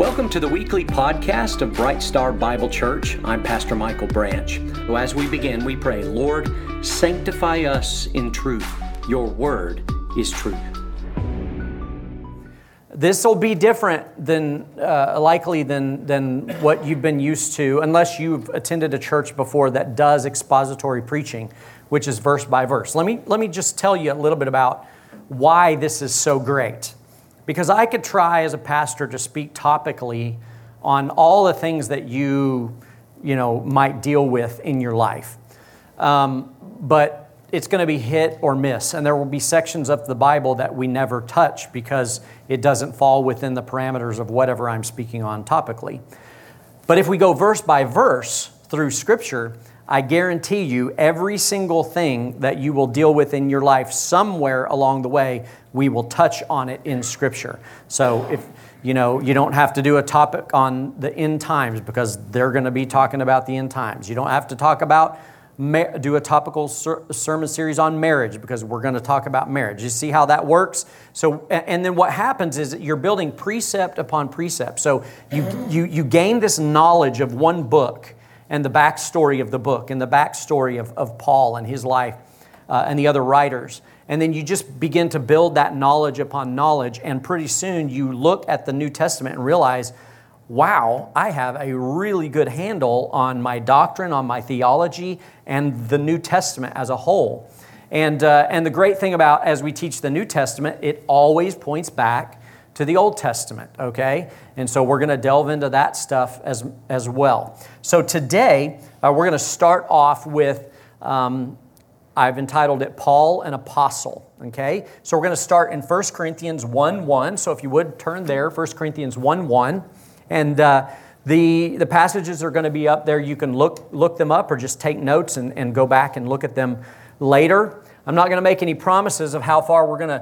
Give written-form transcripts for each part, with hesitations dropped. Welcome to the weekly podcast of Bright Star Bible Church. I'm Pastor Michael Branch. So as we begin, we pray, Lord, sanctify us in truth. Your word is truth. This will be different than likely than what you've been used to, unless you've attended a church before that does expository preaching, which is verse by verse. Let me just tell you a little bit about why this is so great. Because I could try as a pastor to speak topically on all the things that you might deal with in your life. But it's going to be hit or miss. And there will be sections of the Bible that we never touch because it doesn't fall within the parameters of whatever I'm speaking on topically. But if we go verse by verse through Scripture, I guarantee you every single thing that you will deal with in your life somewhere along the way, we will touch on it in Scripture. So if you don't have to do a topic on the end times because they're going to be talking about the end times. You don't have to do a topical sermon series on marriage because we're going to talk about marriage. You see how that works? So, and then what happens is that you're building precept upon precept. So you gain this knowledge of one book and the backstory of the book and the backstory of Paul and his life and the other writers. And then you just begin to build that knowledge upon knowledge, and pretty soon you look at the New Testament and realize, wow, I have a really good handle on my doctrine, on my theology, and the New Testament as a whole. And the great thing about as we teach the New Testament, it always points back to the Old Testament, okay? And so we're going to delve into that stuff as well. So today, we're going to start off with... I've entitled it Paul, an Apostle, okay? So we're going to start in 1 Corinthians 1:1. So if you would, turn there, 1 Corinthians 1:1. And the passages are going to be up there. You can look them up or just take notes and go back and look at them later. I'm not going to make any promises of how far we're going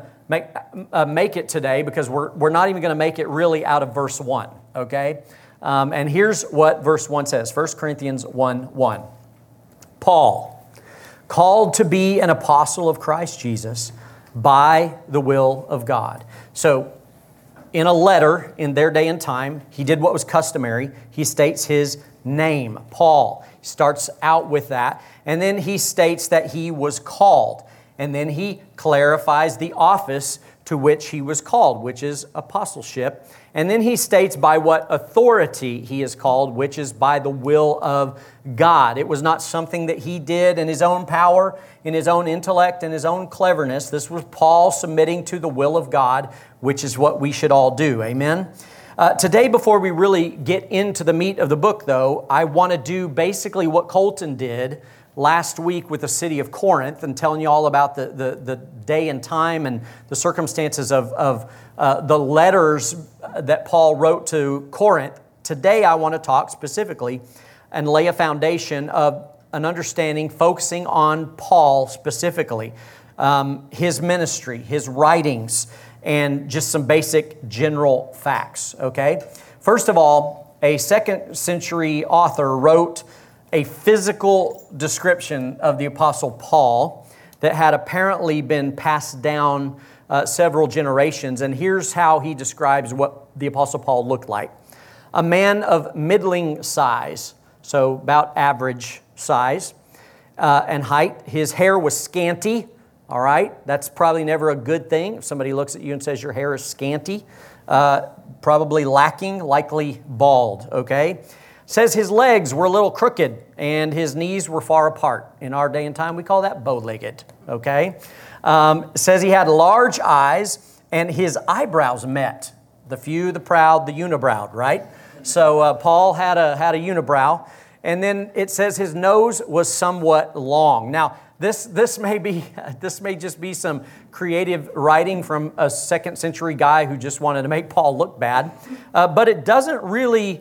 to make it today because we're not even going to make it really out of verse 1, okay? And here's what verse 1 says, 1 Corinthians 1:1. Paul, called to be an apostle of Christ Jesus by the will of God. So in a letter in their day and time, he did what was customary. He states his name, Paul. He starts out with that. And then he states that he was called. And then he clarifies the office to which he was called, which is apostleship. And then he states by what authority he is called, which is by the will of God. It was not something that he did in his own power, in his own intellect, in his own cleverness. This was Paul submitting to the will of God, which is what we should all do. Amen? Today, before we really get into the meat of the book, though, I want to do basically what Colton did last week with the city of Corinth and telling you all about the day and time and the circumstances of the letters that Paul wrote to Corinth. Today I want to talk specifically and lay a foundation of an understanding focusing on Paul specifically, his ministry, his writings, and just some basic general facts, okay? First of all, a second century author wrote a physical description of the Apostle Paul that had apparently been passed down several generations. And here's how he describes what the Apostle Paul looked like. A man of middling size, so about average size and height. His hair was scanty, all right? That's probably never a good thing. If somebody looks at you and says your hair is scanty, probably lacking, likely bald, okay? Says his legs were a little crooked and his knees were far apart. In our day and time, we call that bow-legged, okay? Says he had large eyes and his eyebrows met. The few, the proud, the unibrowed, right? So Paul had a unibrow. And then it says his nose was somewhat long. Now, this may just be some creative writing from a second century guy who just wanted to make Paul look bad. But it doesn't really...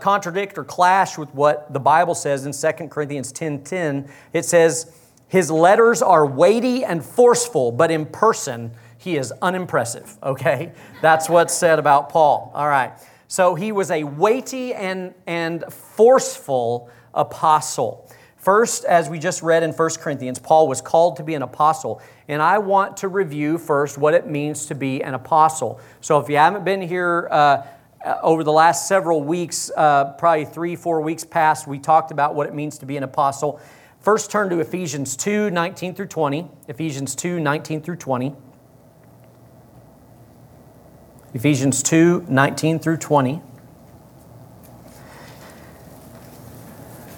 contradict or clash with what the Bible says in 2 Corinthians 10:10. It says, his letters are weighty and forceful, but in person, he is unimpressive, okay? That's what's said about Paul. All right. So he was a weighty and forceful apostle. First, as we just read in 1 Corinthians, Paul was called to be an apostle. And I want to review first what it means to be an apostle. So if you haven't been here Over the last several weeks, probably 3-4 weeks past, we talked about what it means to be an apostle. First, turn to Ephesians 2, 19 through 20. Ephesians 2, 19 through 20. Ephesians 2, 19 through 20.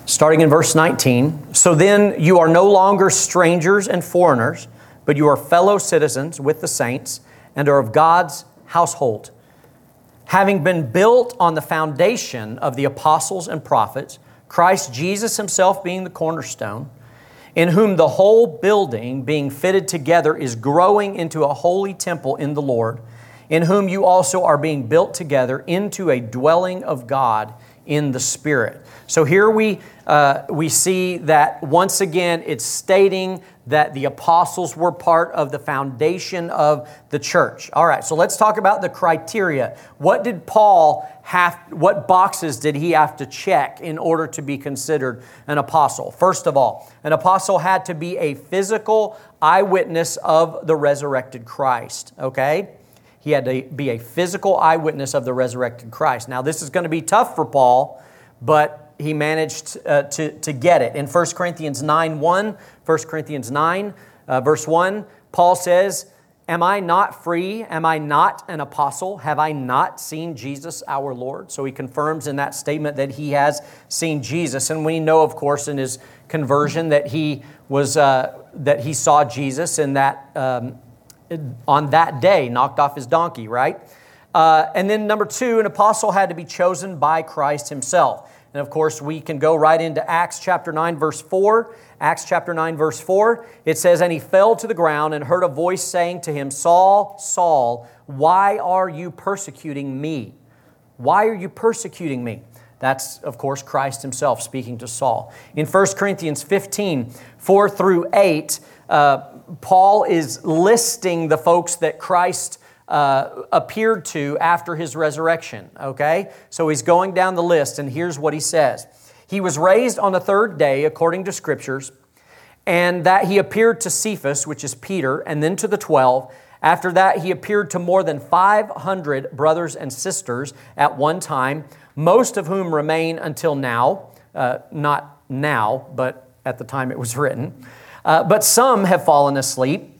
Starting in verse 19, so then you are no longer strangers and foreigners, but you are fellow citizens with the saints and are of God's household, having been built on the foundation of the apostles and prophets, Christ Jesus himself being the cornerstone, in whom the whole building being fitted together is growing into a holy temple in the Lord, in whom you also are being built together into a dwelling of God in the Spirit. So here we see that once again it's stating that the apostles were part of the foundation of the church. All right, so let's talk about the criteria. What did Paul have? What boxes did he have to check in order to be considered an apostle? First of all, an apostle had to be a physical eyewitness of the resurrected Christ. Okay? He had to be a physical eyewitness of the resurrected Christ. Now, this is going to be tough for Paul, but he managed to get it. In 1 Corinthians 9, verse 1, Paul says, "Am I not free? Am I not an apostle? Have I not seen Jesus our Lord?" So he confirms in that statement that he has seen Jesus. And we know, of course, in his conversion that he was that he saw Jesus in that on that day, knocked off his donkey, right? And then number two, an apostle had to be chosen by Christ himself. And of course, we can go right into Acts chapter 9, verse 4. Acts chapter 9, verse 4, it says, "And he fell to the ground and heard a voice saying to him, Saul, Saul, why are you persecuting me? Why are you persecuting me?" That's, of course, Christ himself speaking to Saul. In 1 Corinthians 15, 4 through 8, Paul is listing the folks that Christ appeared to after his resurrection, okay? So he's going down the list, and here's what he says. "He was raised on the third day, according to Scriptures, and that he appeared to Cephas," which is Peter, "and then to the 12. After that, he appeared to more than 500 brothers and sisters at one time, most of whom remain until now," not now, but at the time it was written, "but some have fallen asleep."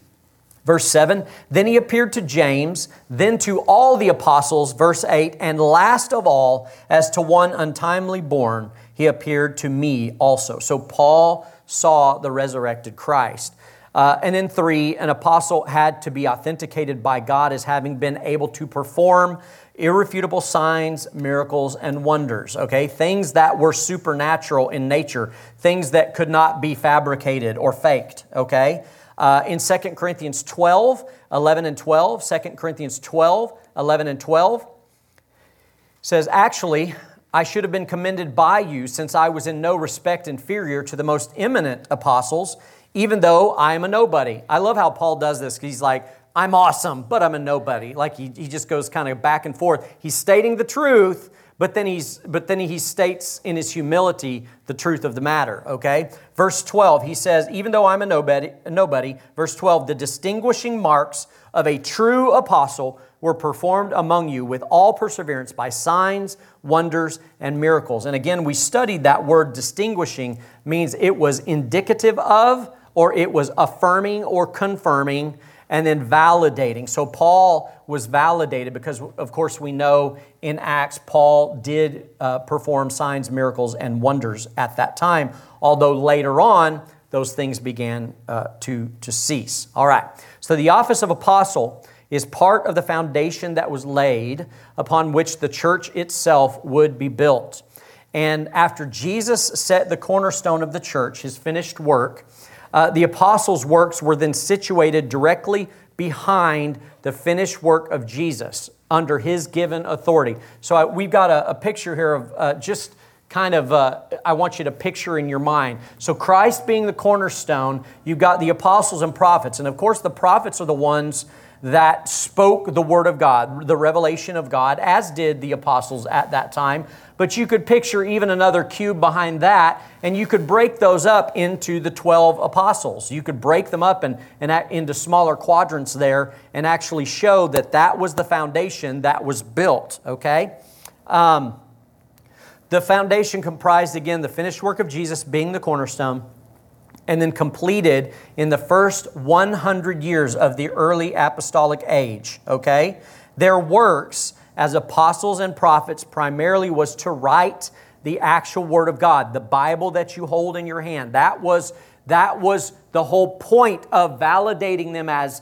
Verse 7, "Then he appeared to James, then to all the apostles," verse 8, "and last of all, as to one untimely born, he appeared to me also." So Paul saw the resurrected Christ. And in 3, an apostle had to be authenticated by God as having been able to perform irrefutable signs, miracles, and wonders, okay? Things that were supernatural in nature, things that could not be fabricated or faked, okay? In 2 Corinthians 12, 11 and 12, 2 Corinthians 12, 11 and 12, says, "Actually, I should have been commended by you since I was in no respect inferior to the most eminent apostles, even though I am a nobody." I love how Paul does this. He's like, "I'm awesome, but I'm a nobody." Like he just goes kind of back and forth. He's stating the truth, but then he states in his humility the truth of the matter, okay? Verse 12, he says, "Even though I'm a nobody, verse 12, "the distinguishing marks of a true apostle were performed among you with all perseverance by signs, wonders, and miracles." And again, we studied that word distinguishing means it was indicative of, or it was affirming or confirming, and then validating. So Paul was validated because, of course, we know in Acts, Paul did perform signs, miracles, and wonders at that time, although later on, those things began to cease. All right, so the office of apostle is part of the foundation that was laid upon which the church itself would be built. And after Jesus set the cornerstone of the church, his finished work, the apostles' works were then situated directly behind the finished work of Jesus under his given authority. So we've got a picture here of just kind of, I want you to picture in your mind. So Christ being the cornerstone, you've got the apostles and prophets. And of course, the prophets are the ones that spoke the word of God, the revelation of God, as did the apostles at that time. But you could picture even another cube behind that, and you could break those up into the 12 apostles. You could break them up and into smaller quadrants there and actually show that that was the foundation that was built, okay? The foundation comprised, again, the finished work of Jesus being the cornerstone, and then completed in the first 100 years of the early apostolic age, okay? Their works as apostles and prophets primarily was to write the actual Word of God, the Bible that you hold in your hand. That was the whole point of validating them as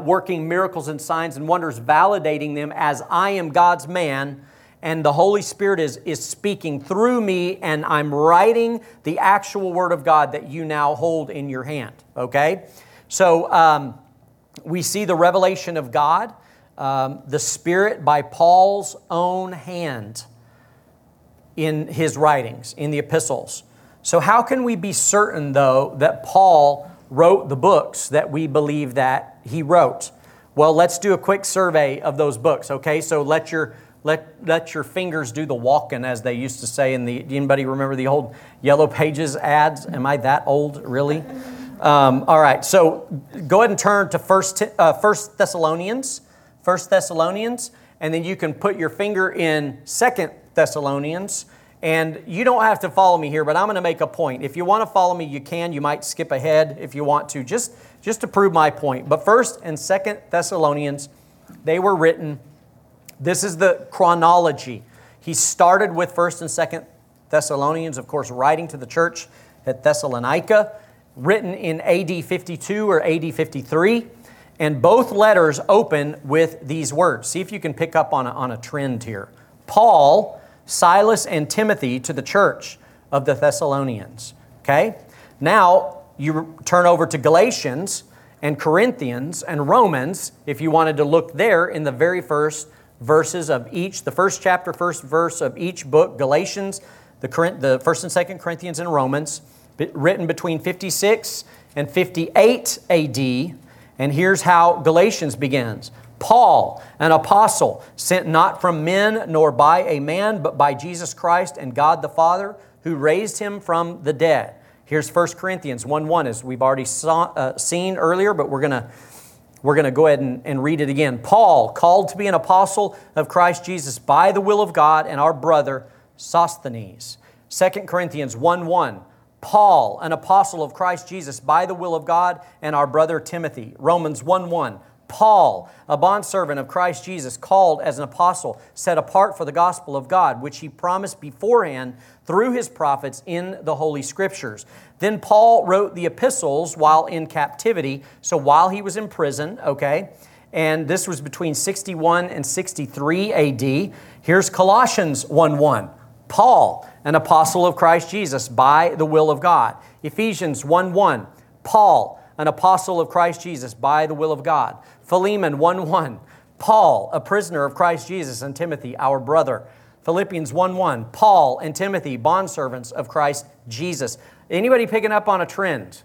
working miracles and signs and wonders, validating them as I am God's man, and the Holy Spirit is speaking through me, and I'm writing the actual Word of God that you now hold in your hand, okay? So we see the revelation of God, the Spirit by Paul's own hand in his writings, in the epistles. So how can we be certain, though, that Paul wrote the books that we believe that he wrote? Well, let's do a quick survey of those books, okay? So let your fingers do the walking, as they used to say in the... Anybody remember the old Yellow Pages ads? Am I that old, really? All right, so go ahead and turn to First Thessalonians, and then you can put your finger in Second Thessalonians. And you don't have to follow me here, but I'm going to make a point. If you want to follow me, you can. You might skip ahead if you want to, just to prove my point. But First and Second Thessalonians, they were written... This is the chronology. He started with 1st and 2nd Thessalonians, of course, writing to the church at Thessalonica, written in AD 52 or AD 53. And both letters open with these words. See if you can pick up on a trend here. Paul, Silas, and Timothy to the church of the Thessalonians. Okay? Now, you turn over to Galatians and Corinthians and Romans, if you wanted to look there in the very first verses of each, the first chapter, first verse of each book, Galatians, the 1st and 2nd Corinthians and Romans, written between 56 and 58 AD. And here's how Galatians begins. Paul, an apostle, sent not from men nor by a man, but by Jesus Christ and God the Father, who raised him from the dead. Here's 1 Corinthians 1:1, as we've already seen earlier, but we're going to go ahead and read it again. Paul, called to be an apostle of Christ Jesus by the will of God, and our brother Sosthenes. 2 Corinthians 1:1. Paul, an apostle of Christ Jesus by the will of God, and our brother Timothy. Romans 1:1. Paul, a bondservant of Christ Jesus, called as an apostle, set apart for the gospel of God, which he promised beforehand through his prophets in the Holy Scriptures. Then Paul wrote the epistles while in captivity, so while he was in prison, okay? And this was between 61 and 63 AD. Here's Colossians 1:1. Paul, an apostle of Christ Jesus by the will of God. Ephesians 1:1. Paul, an apostle of Christ Jesus by the will of God. Philemon 1:1. Paul, a prisoner of Christ Jesus, and Timothy, our brother. Philippians 1:1. Paul and Timothy, bondservants of Christ Jesus. Anybody picking up on a trend?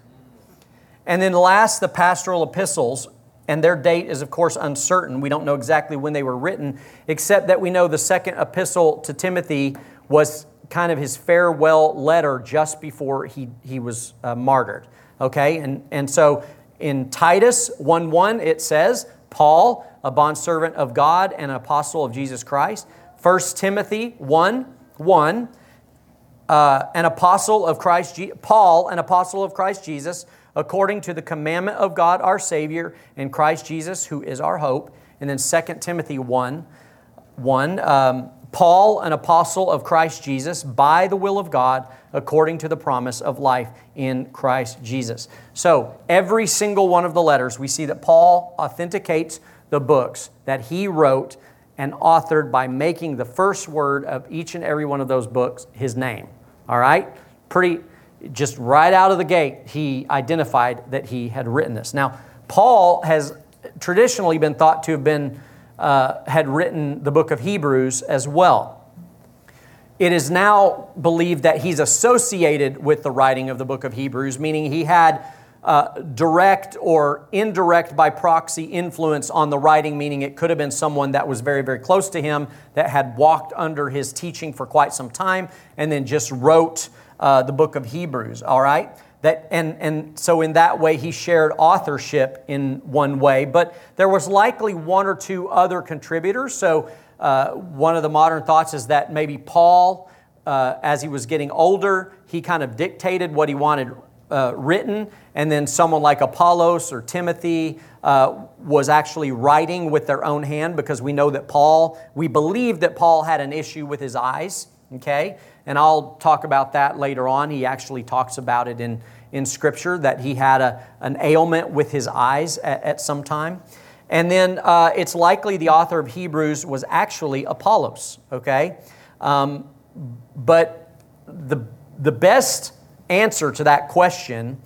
And then last, the pastoral epistles, and their date is, of course, uncertain. We don't know exactly when they were written, except that we know the second epistle to Timothy was kind of his farewell letter just before he was martyred. Okay, and so in Titus 1:1, it says, Paul, a bondservant of God and an apostle of Jesus Christ. 1 Timothy 1:1. Paul, an apostle of Christ Jesus, according to the commandment of God our Savior and Christ Jesus, who is our hope. And then 2 Timothy 1:1, Paul, an apostle of Christ Jesus, by the will of God, according to the promise of life in Christ Jesus. So every single one of the letters, we see that Paul authenticates the books that he wrote and authored by making the first word of each and every one of those books his name. All right? Just right out of the gate, he identified that he had written this. Now, Paul has traditionally been thought to have been, had written the book of Hebrews as well. It is now believed that he's associated with the writing of the book of Hebrews, meaning he had direct or indirect by proxy influence on the writing, meaning it could have been someone that was very, very close to him, that had walked under his teaching for quite some time, and then just wrote the book of Hebrews, all right? And so in that way, he shared authorship in one way, but there was likely one or two other contributors, so One of the modern thoughts is that maybe Paul, as he was getting older, he kind of dictated what he wanted written, and then someone like Apollos or Timothy was actually writing with their own hand, because we know that we believe that Paul had an issue with his eyes, okay? And I'll talk about that later on. He actually talks about it in Scripture, that he had an ailment with his eyes at some time. And then it's likely the author of Hebrews was actually Apollos, okay? But the best answer to that question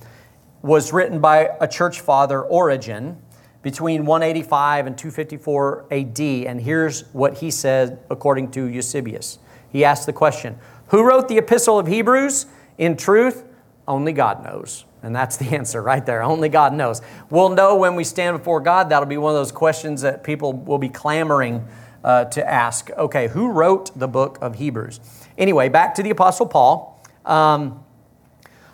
was written by a church father, Origen, between 185 and 254 AD, and here's what he said according to Eusebius. He asked the question, who wrote the epistle of Hebrews? In truth, only God knows. And that's the answer right there. Only God knows. We'll know when we stand before God. That'll be one of those questions that people will be clamoring to ask. Okay, who wrote the book of Hebrews? Anyway, back to the Apostle Paul.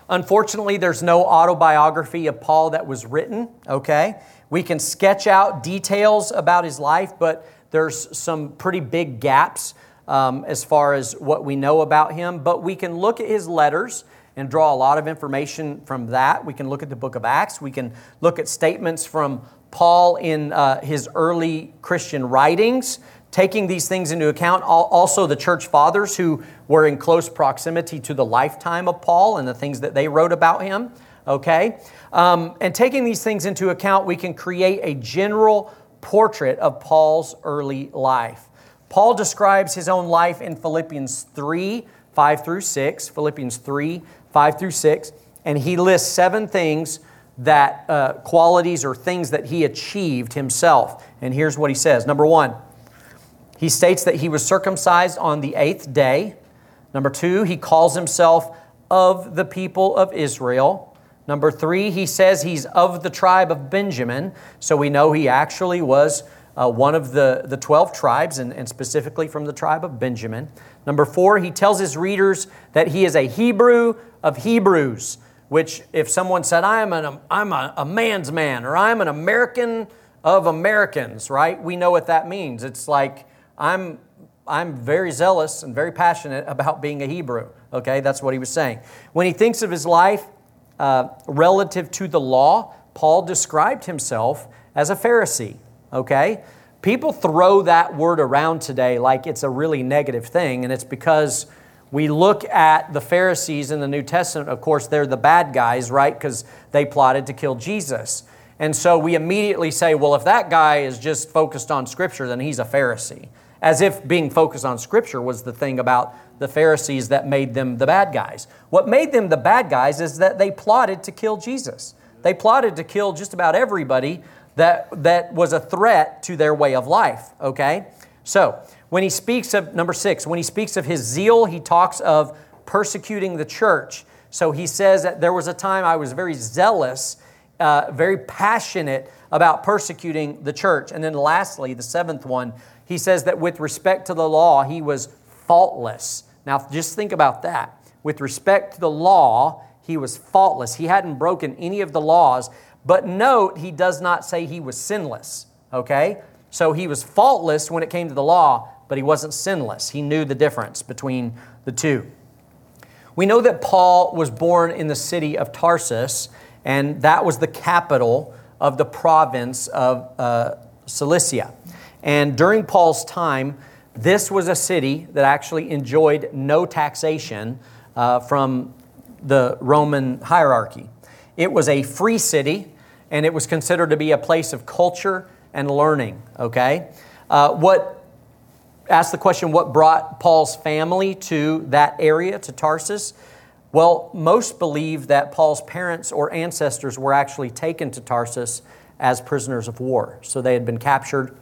Unfortunately, there's no autobiography of Paul that was written, okay? We can sketch out details about his life, but there's some pretty big gaps as far as what we know about him. But we can look at his letters and draw a lot of information from that. We can look at the book of Acts. We can look at statements from Paul in his early Christian writings, taking these things into account. Also the church fathers who were in close proximity to the lifetime of Paul and the things that they wrote about him, okay? And taking these things into account, we can create a general portrait of Paul's early life. Paul describes his own life in Philippians 3, 5 through 6, and he lists seven things that, qualities or things that he achieved himself. And here's what he says. Number one, he states that he was circumcised on the 8th day. Number two, he calls himself of the people of Israel. Number three, he says he's of the tribe of Benjamin. So we know he actually was one of the 12 tribes, and specifically from the tribe of Benjamin. Number four, he tells his readers that he is a Hebrew of Hebrews, which if someone said, I'm a man's man, or I'm an American of Americans, right? We know what that means. It's like, I'm very zealous and very passionate about being a Hebrew, okay? That's what he was saying. When he thinks of his life relative to the law, Paul described himself as a Pharisee. Okay? People throw that word around today like it's a really negative thing, and it's because we look at the Pharisees in the New Testament. Of course, they're the bad guys, right? Because they plotted to kill Jesus. And so we immediately say, well, if that guy is just focused on Scripture, then he's a Pharisee. As if being focused on Scripture was the thing about the Pharisees that made them the bad guys. What made them the bad guys is that they plotted to kill Jesus. They plotted to kill just about everybody that was a threat to their way of life, okay? So, when he speaks of, number six, when he speaks of his zeal, he talks of persecuting the church. So he says that there was a time I was very zealous, very passionate about persecuting the church. And then lastly, the seventh one, he says that with respect to the law, he was faultless. Now, just think about that. With respect to the law, he was faultless. He hadn't broken any of the laws. But note, he does not say he was sinless, okay? So he was faultless when it came to the law, but he wasn't sinless. He knew the difference between the two. We know that Paul was born in the city of Tarsus, and that was the capital of the province of Cilicia. And during Paul's time, this was a city that actually enjoyed no taxation from the Roman hierarchy. It was a free city, and it was considered to be a place of culture and learning, okay? Ask the question, what brought Paul's family to that area, to Tarsus? Well, most believe that Paul's parents or ancestors were actually taken to Tarsus as prisoners of war. So they had been captured,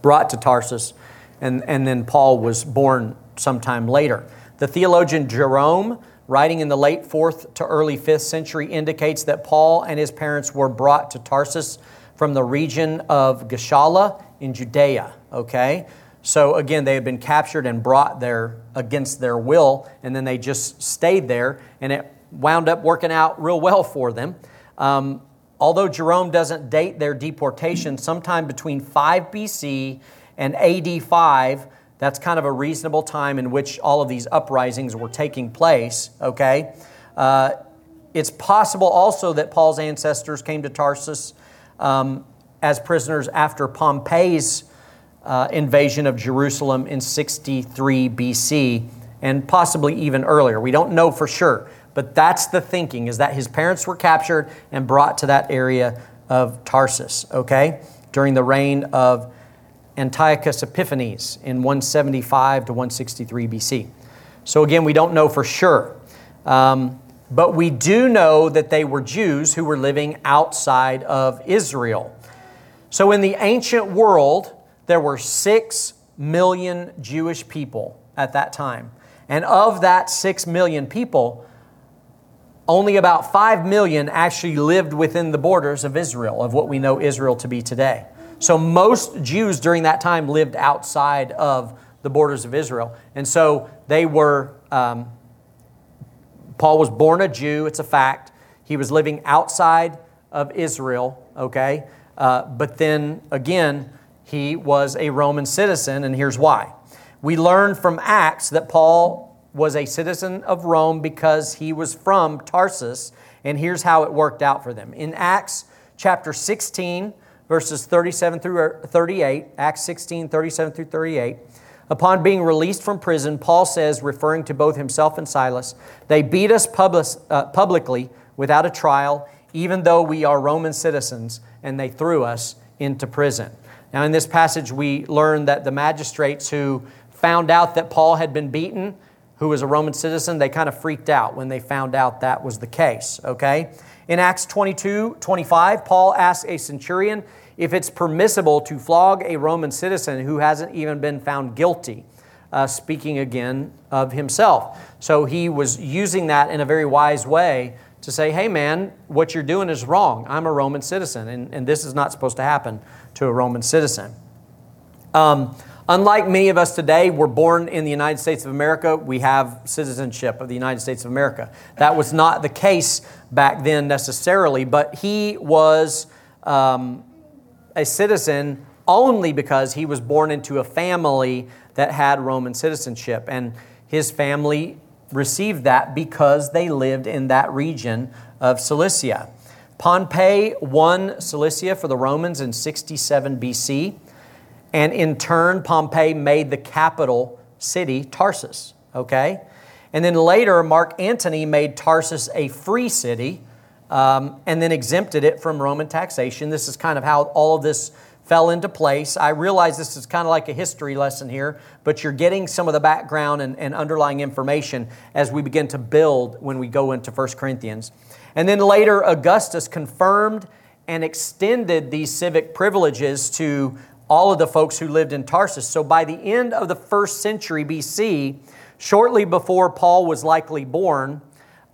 brought to Tarsus, and then Paul was born sometime later. The theologian Jerome, writing in the late 4th to early 5th century, indicates that Paul and his parents were brought to Tarsus from the region of Geshala in Judea, okay? So again, they had been captured and brought there against their will, and then they just stayed there, and it wound up working out real well for them. Although Jerome doesn't date their deportation, sometime between 5 BC and AD 5. That's kind of a reasonable time in which all of these uprisings were taking place, okay? It's possible also that Paul's ancestors came to Tarsus as prisoners after Pompey's invasion of Jerusalem in 63 BC, and possibly even earlier. We don't know for sure, but that's the thinking, is that his parents were captured and brought to that area of Tarsus, okay, during the reign of Antiochus Epiphanes in 175 to 163 BC. So again, we don't know for sure. But we do know that they were Jews who were living outside of Israel. So in the ancient world, there were 6 million Jewish people at that time. And of that 6 million people, only about 5 million actually lived within the borders of Israel, of what we know Israel to be today. So most Jews during that time lived outside of the borders of Israel. And so they were, Paul was born a Jew, it's a fact. He was living outside of Israel, okay? But then again, he was a Roman citizen, and here's why. We learn from Acts that Paul was a citizen of Rome because he was from Tarsus, and here's how it worked out for them. In Acts chapter 16, verses 37 through 38, Acts 16, 37 through 38. Upon being released from prison, Paul says, referring to both himself and Silas, they beat us publicly without a trial, even though we are Roman citizens, and they threw us into prison. Now in this passage, we learn that the magistrates who found out that Paul had been beaten, who was a Roman citizen, they kind of freaked out when they found out that was the case, okay? In Acts 22, 25, Paul asks a centurion if it's permissible to flog a Roman citizen who hasn't even been found guilty, speaking again of himself. So he was using that in a very wise way to say, hey man, what you're doing is wrong. I'm a Roman citizen, and this is not supposed to happen to a Roman citizen. Unlike many of us today, we're born in the United States of America. We have citizenship of the United States of America. That was not the case back then necessarily, but he was a citizen only because he was born into a family that had Roman citizenship, and his family received that because they lived in that region of Cilicia. Pompey won Cilicia for the Romans in 67 BC. And in turn, Pompey made the capital city Tarsus, okay? And then later, Mark Antony made Tarsus a free city and then exempted it from Roman taxation. This is kind of how all of this fell into place. I realize this is kind of like a history lesson here, but you're getting some of the background and underlying information as we begin to build when we go into 1 Corinthians. And then later, Augustus confirmed and extended these civic privileges to all of the folks who lived in Tarsus. So by the end of the first century BC, shortly before Paul was likely born,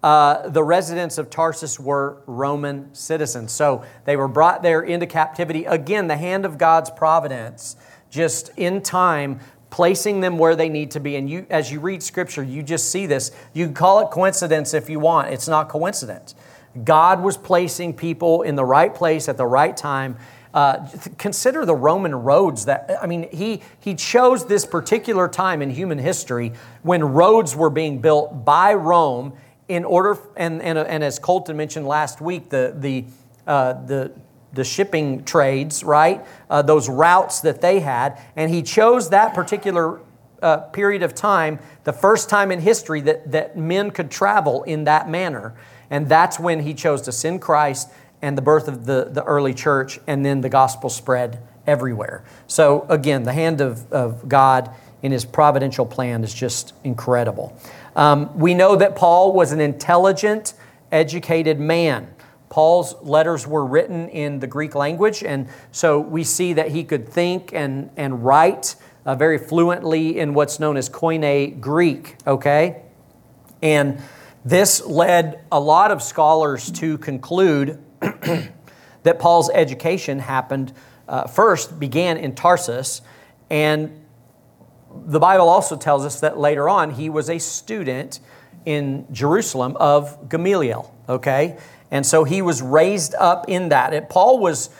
the residents of Tarsus were Roman citizens. So they were brought there into captivity. Again, the hand of God's providence, just in time, placing them where they need to be. And you, as you read Scripture, you just see this. You can call it coincidence if you want. It's not coincidence. God was placing people in the right place at the right time. Consider the Roman roads that, I mean, he chose this particular time in human history when roads were being built by Rome in order, and as Colton mentioned last week, the shipping trades, right? Those routes that they had, and he chose that particular period of time, the first time in history that men could travel in that manner, and that's when he chose to send Christ and the birth of the early church, and then the gospel spread everywhere. So again, the hand of God in his providential plan is just incredible. We know that Paul was an intelligent, educated man. Paul's letters were written in the Greek language, and so we see that he could think and write very fluently in what's known as Koine Greek, okay? And this led a lot of scholars to conclude that Paul's education happened, first began in Tarsus, and the Bible also tells us that later on he was a student in Jerusalem of Gamaliel, okay? And so he was raised up in that. Paul was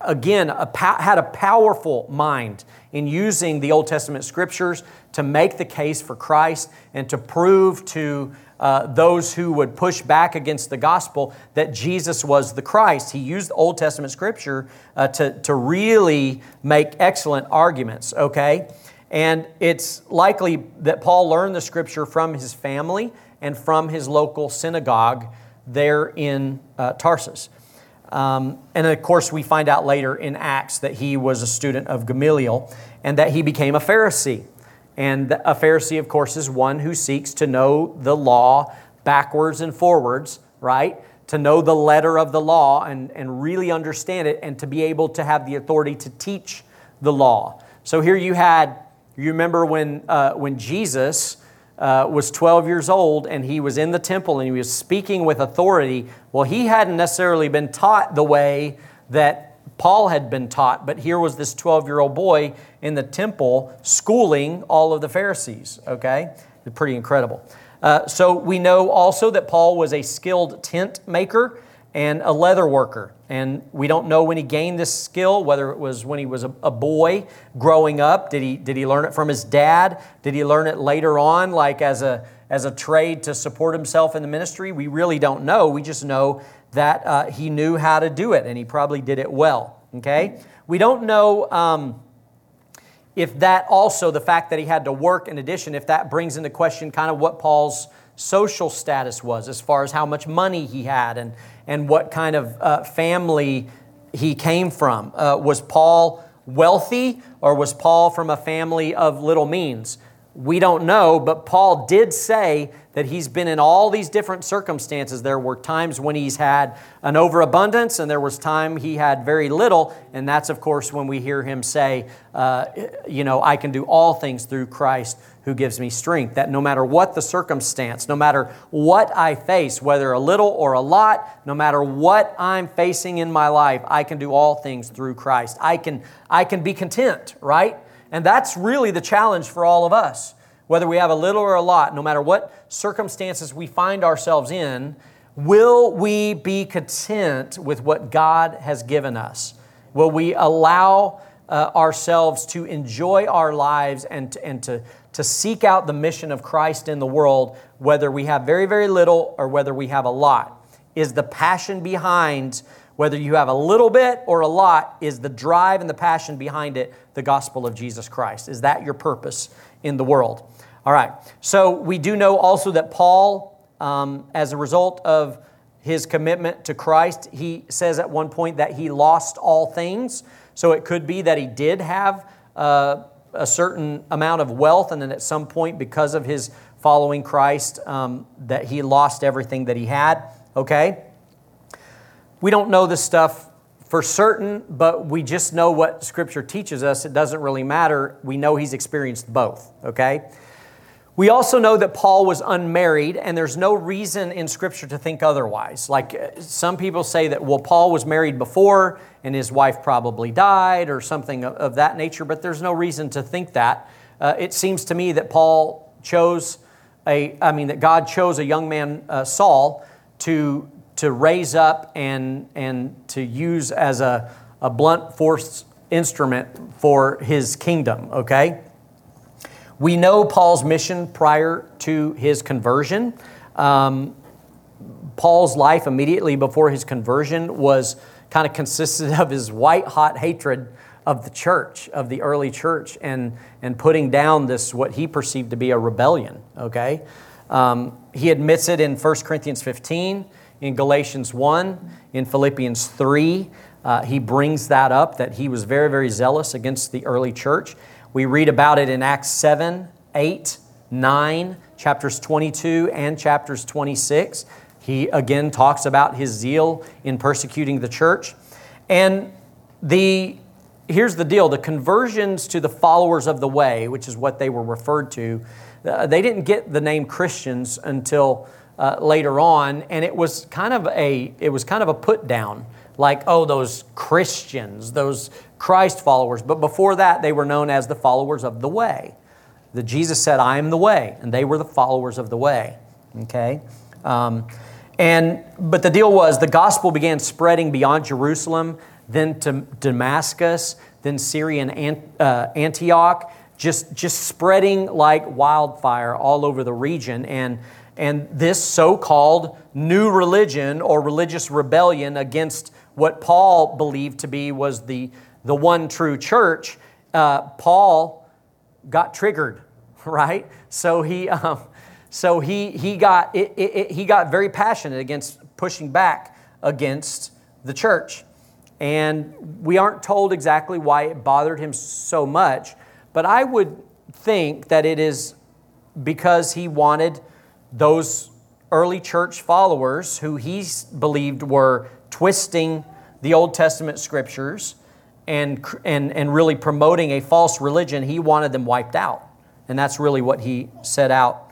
again, had a powerful mind in using the Old Testament Scriptures to make the case for Christ and to prove to those who would push back against the gospel that Jesus was the Christ. He used Old Testament Scripture to really make excellent arguments, okay? And it's likely that Paul learned the Scripture from his family and from his local synagogue there in Tarsus. And of course, we find out later in Acts that he was a student of Gamaliel and that he became a Pharisee. And a Pharisee, of course, is one who seeks to know the law backwards and forwards, right? To know the letter of the law and really understand it and to be able to have the authority to teach the law. So here you remember when Jesus was 12 years old and he was in the temple and he was speaking with authority. Well, he hadn't necessarily been taught the way that Paul had been taught, but here was this 12-year-old boy in the temple schooling all of the Pharisees, okay? Pretty incredible. So we know also that Paul was a skilled tent maker and a leather worker. And we don't know when he gained this skill, whether it was when he was a boy growing up. Did he learn it from his dad? Did he learn it later on, like as a trade to support himself in the ministry? We really don't know. We just know that he knew how to do it, and he probably did it well, okay? We don't know if that also, the fact that he had to work in addition, if that brings into question kind of what Paul's social status was as far as how much money he had and what kind of family he came from. Was Paul wealthy, or was Paul from a family of little means? We don't know, but Paul did say that he's been in all these different circumstances. There were times when he's had an overabundance, and there was time he had very little, and that's, of course, when we hear him say, I can do all things through Christ who gives me strength, that no matter what the circumstance, no matter what I face, whether a little or a lot, no matter what I'm facing in my life, I can do all things through Christ. I can be content, right? And that's really the challenge for all of us. Whether we have a little or a lot, no matter what circumstances we find ourselves in, will we be content with what God has given us? Will we allow ourselves to enjoy our lives and to seek out the mission of Christ in the world, whether we have very, very little or whether we have a lot? Is the passion behind whether you have a little bit or a lot, is the drive and the passion behind it the gospel of Jesus Christ? Is that your purpose in the world? All right, so we do know also that Paul, as a result of his commitment to Christ, he says at one point that he lost all things. So it could be that he did have a certain amount of wealth, and then at some point, because of his following Christ, that he lost everything that he had, okay? We don't know this stuff for certain, but we just know what Scripture teaches us. It doesn't really matter. We know he's experienced both, okay? We also know that Paul was unmarried, and there's no reason in Scripture to think otherwise. Like some people say that, well, Paul was married before, and his wife probably died or something of that nature, but there's no reason to think that. It seems to me that Paul chose that God chose a young man, Saul, to raise up and to use as a blunt force instrument for his kingdom, okay? We know Paul's mission prior to his conversion. Paul's life immediately before his conversion was kind of consisted of his white-hot hatred of the church, of the early church, and putting down this, what he perceived to be a rebellion, okay? He admits it in 1 Corinthians 15, in Galatians 1, in Philippians 3, he brings that up, that he was very, very zealous against the early church. We read about it in Acts 7, 8, 9, chapters 22 and chapters 26. He again talks about his zeal in persecuting the church. And here's the deal, the conversions to the followers of the way, which is what they were referred to, they didn't get the name Christians until later on, and it was kind of a put down, like, oh, those Christians, those Christ followers. But before that, they were known as the followers of the way. That Jesus said, "I am the way," and they were the followers of the way. Okay, but the deal was the gospel began spreading beyond Jerusalem then to Damascus, then Syrian Antioch, just spreading like wildfire all over the region. And this so-called new religion or religious rebellion against what Paul believed to be was the one true church, Paul got triggered, right? So he got very passionate against pushing back against the church. And we aren't told exactly why it bothered him so much, but I would think that it is because he wanted those early church followers who he believed were twisting the Old Testament scriptures and really promoting a false religion. He wanted them wiped out. And that's really what he set out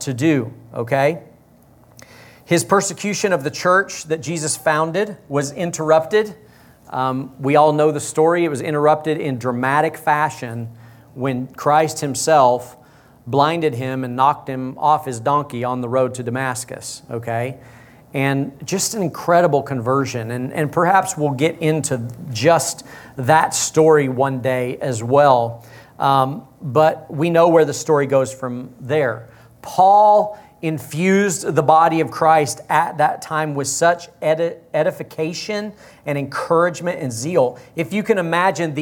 to do, okay? His persecution of the church that Jesus founded was interrupted. We all know the story. It was interrupted in dramatic fashion when Christ himself blinded him and knocked him off his donkey on the road to Damascus, okay? And just an incredible conversion. And perhaps we'll get into just that story one day as well. But we know where the story goes from there. Paul infused the body of Christ at that time with such edification and encouragement and zeal. If you can imagine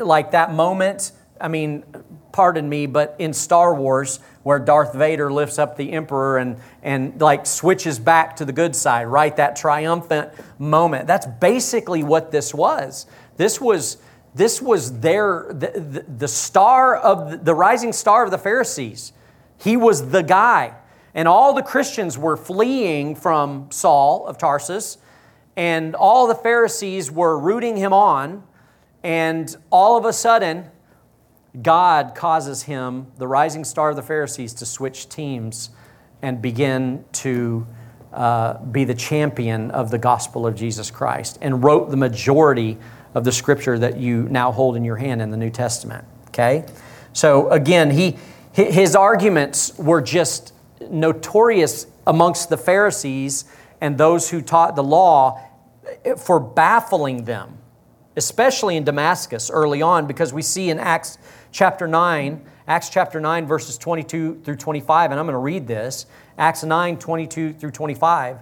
like that moment, I mean, pardon me, but in Star Wars, where Darth Vader lifts up the Emperor and like switches back to the good side, right? That triumphant moment. That's basically what this was. This was their the star of the rising star of the Pharisees. He was the guy, and all the Christians were fleeing from Saul of Tarsus, and all the Pharisees were rooting him on, and all of a sudden, God causes him, the rising star of the Pharisees, to switch teams and begin to be the champion of the gospel of Jesus Christ, and wrote the majority of the scripture that you now hold in your hand in the New Testament, okay? So again, his arguments were just notorious amongst the Pharisees and those who taught the law for baffling them, especially in Damascus early on, because we see in Acts chapter 9, verses 22 through 25, and I'm going to read this, Acts 9, 22 through 25.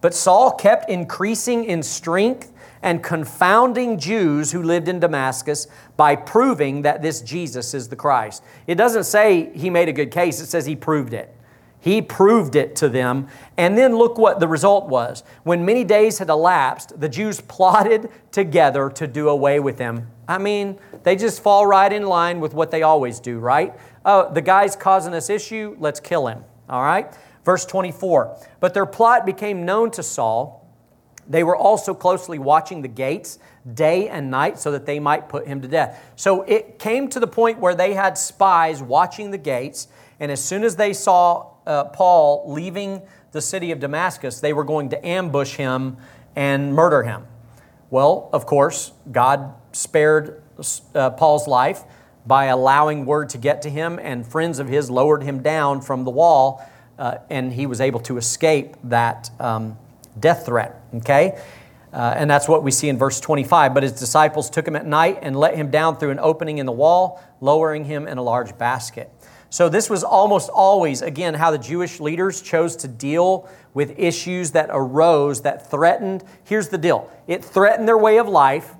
But Saul kept increasing in strength and confounding Jews who lived in Damascus by proving that this Jesus is the Christ. It doesn't say he made a good case. It says he proved it. He proved it to them. And then look what the result was. When many days had elapsed, the Jews plotted together to do away with him. I mean, they just fall right in line with what they always do, right? Oh, the guy's causing us issue. Let's kill him, all right? Verse 24, but their plot became known to Saul. They were also closely watching the gates day and night so that they might put him to death. So it came to the point where they had spies watching the gates, and as soon as they saw Paul leaving the city of Damascus, they were going to ambush him and murder him. Well, of course, God spared Paul's life by allowing word to get to him, and friends of his lowered him down from the wall, and he was able to escape that death threat, okay? And that's what we see in verse 25. But his disciples took him at night and let him down through an opening in the wall, lowering him in a large basket. So this was almost always, again, how the Jewish leaders chose to deal with issues that arose, that threatened. Here's the deal. It threatened their way of life.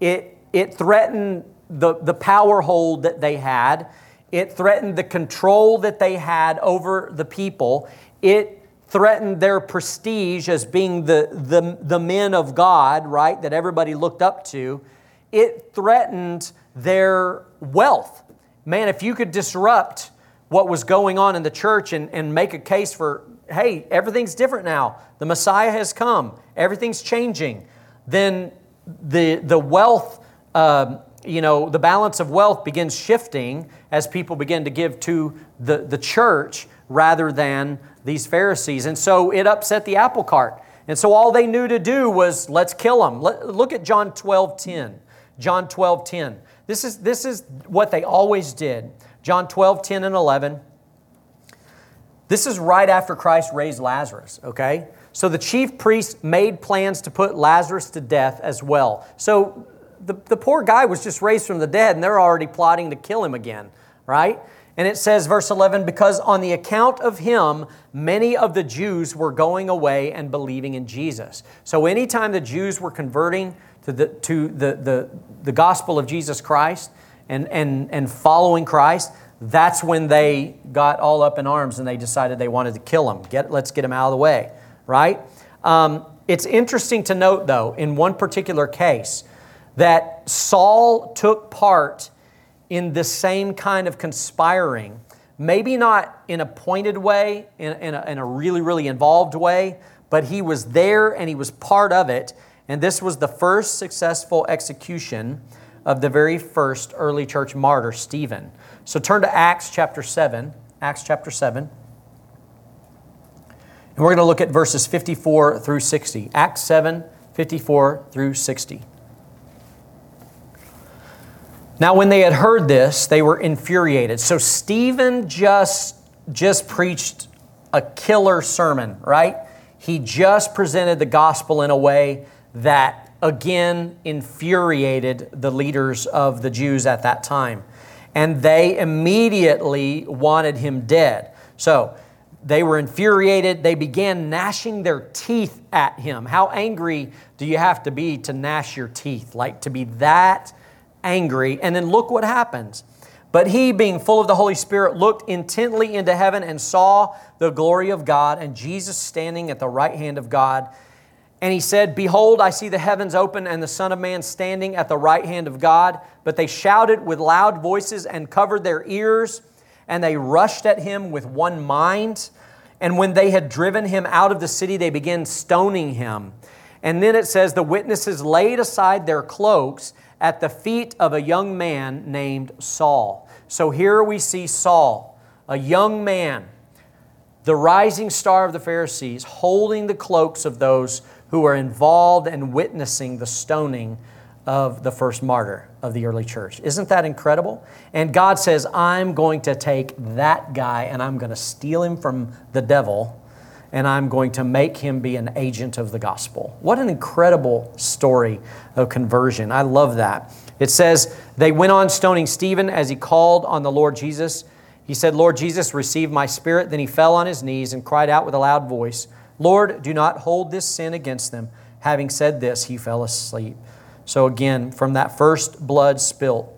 It threatened the power hold that they had. It threatened the control that they had over the people. It threatened their prestige as being the men of God, right, that everybody looked up to. It threatened their wealth. Man, if you could disrupt what was going on in the church and make a case for, hey, everything's different now. The Messiah has come. Everything's changing. Then the wealth... the balance of wealth begins shifting as people begin to give to the church rather than these Pharisees. And so it upset the apple cart. And so all they knew to do was, let's kill him. Look at John 12:10. John 12:10. This is what they always did. John 12:10 and 11. This is right after Christ raised Lazarus, okay? So the chief priests made plans to put Lazarus to death as well. So the poor guy was just raised from the dead, and they're already plotting to kill him again, right? And it says, verse 11, because on the account of him, many of the Jews were going away and believing in Jesus. So anytime the Jews were converting to the gospel of Jesus Christ and following Christ, that's when they got all up in arms and they decided they wanted to kill him. Let's get him out of the way, right? It's interesting to note, though, in one particular case, that Saul took part in the same kind of conspiring, maybe not in a pointed way, in a really, really involved way, but he was there and he was part of it. And this was the first successful execution of the very first early church martyr, Stephen. So turn to Acts chapter 7. Acts chapter 7. And we're going to look at verses 54 through 60. Acts 7, 54 through 60. Now, when they had heard this, they were infuriated. So Stephen just preached a killer sermon, right? He just presented the gospel in a way that, again, infuriated the leaders of the Jews at that time. And they immediately wanted him dead. So they were infuriated. They began gnashing their teeth at him. How angry do you have to be to gnash your teeth? Like, to be that angry. And then look what happens. But he, being full of the Holy Spirit, looked intently into heaven and saw the glory of God and Jesus standing at the right hand of God. And he said, behold, I see the heavens open and the Son of Man standing at the right hand of God. But they shouted with loud voices and covered their ears, and they rushed at him with one mind. And when they had driven him out of the city, they began stoning him. And then it says, the witnesses laid aside their cloaks at the feet of a young man named Saul. So here we see Saul, a young man, the rising star of the Pharisees, holding the cloaks of those who are involved and witnessing the stoning of the first martyr of the early church. Isn't that incredible? And God says, I'm going to take that guy and I'm going to steal him from the devil and I'm going to make him be an agent of the gospel. What an incredible story of conversion. I love that. It says, they went on stoning Stephen as he called on the Lord Jesus. He said, Lord Jesus, receive my spirit. Then he fell on his knees and cried out with a loud voice, Lord, do not hold this sin against them. Having said this, he fell asleep. So again, from that first blood spilt,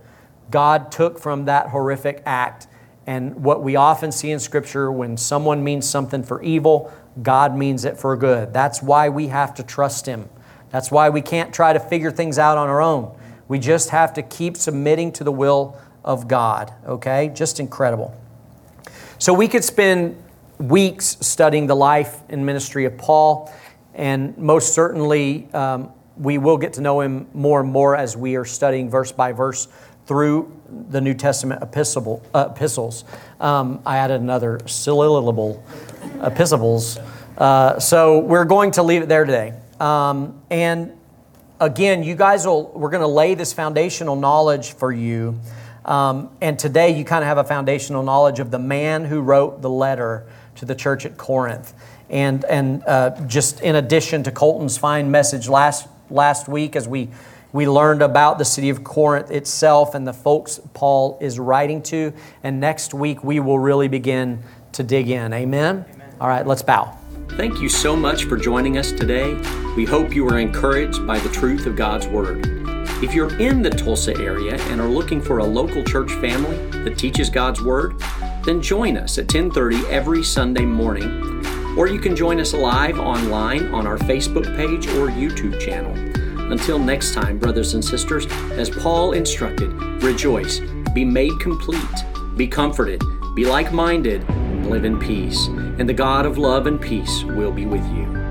God took from that horrific act. And what we often see in Scripture, when someone means something for evil, God means it for good. That's why we have to trust Him. That's why we can't try to figure things out on our own. We just have to keep submitting to the will of God. Okay? Just incredible. So we could spend weeks studying the life and ministry of Paul, and most certainly we will get to know him more and more as we are studying verse by verse through the New Testament epistles. I added another syllable, epistles. So we're going to leave it there today. And again, you guys we're going to lay this foundational knowledge for you. And today you kind of have a foundational knowledge of the man who wrote the letter to the church at Corinth. And just in addition to Colton's fine message last week, as we learned about the city of Corinth itself and the folks Paul is writing to. And next week, we will really begin to dig in. Amen? Amen. All right, let's bow. Thank you so much for joining us today. We hope you are encouraged by the truth of God's Word. If you're in the Tulsa area and are looking for a local church family that teaches God's Word, then join us at 10:30 every Sunday morning. Or you can join us live online on our Facebook page or YouTube channel. Until next time, brothers and sisters, as Paul instructed, rejoice, be made complete, be comforted, be like-minded, live in peace, and the God of love and peace will be with you.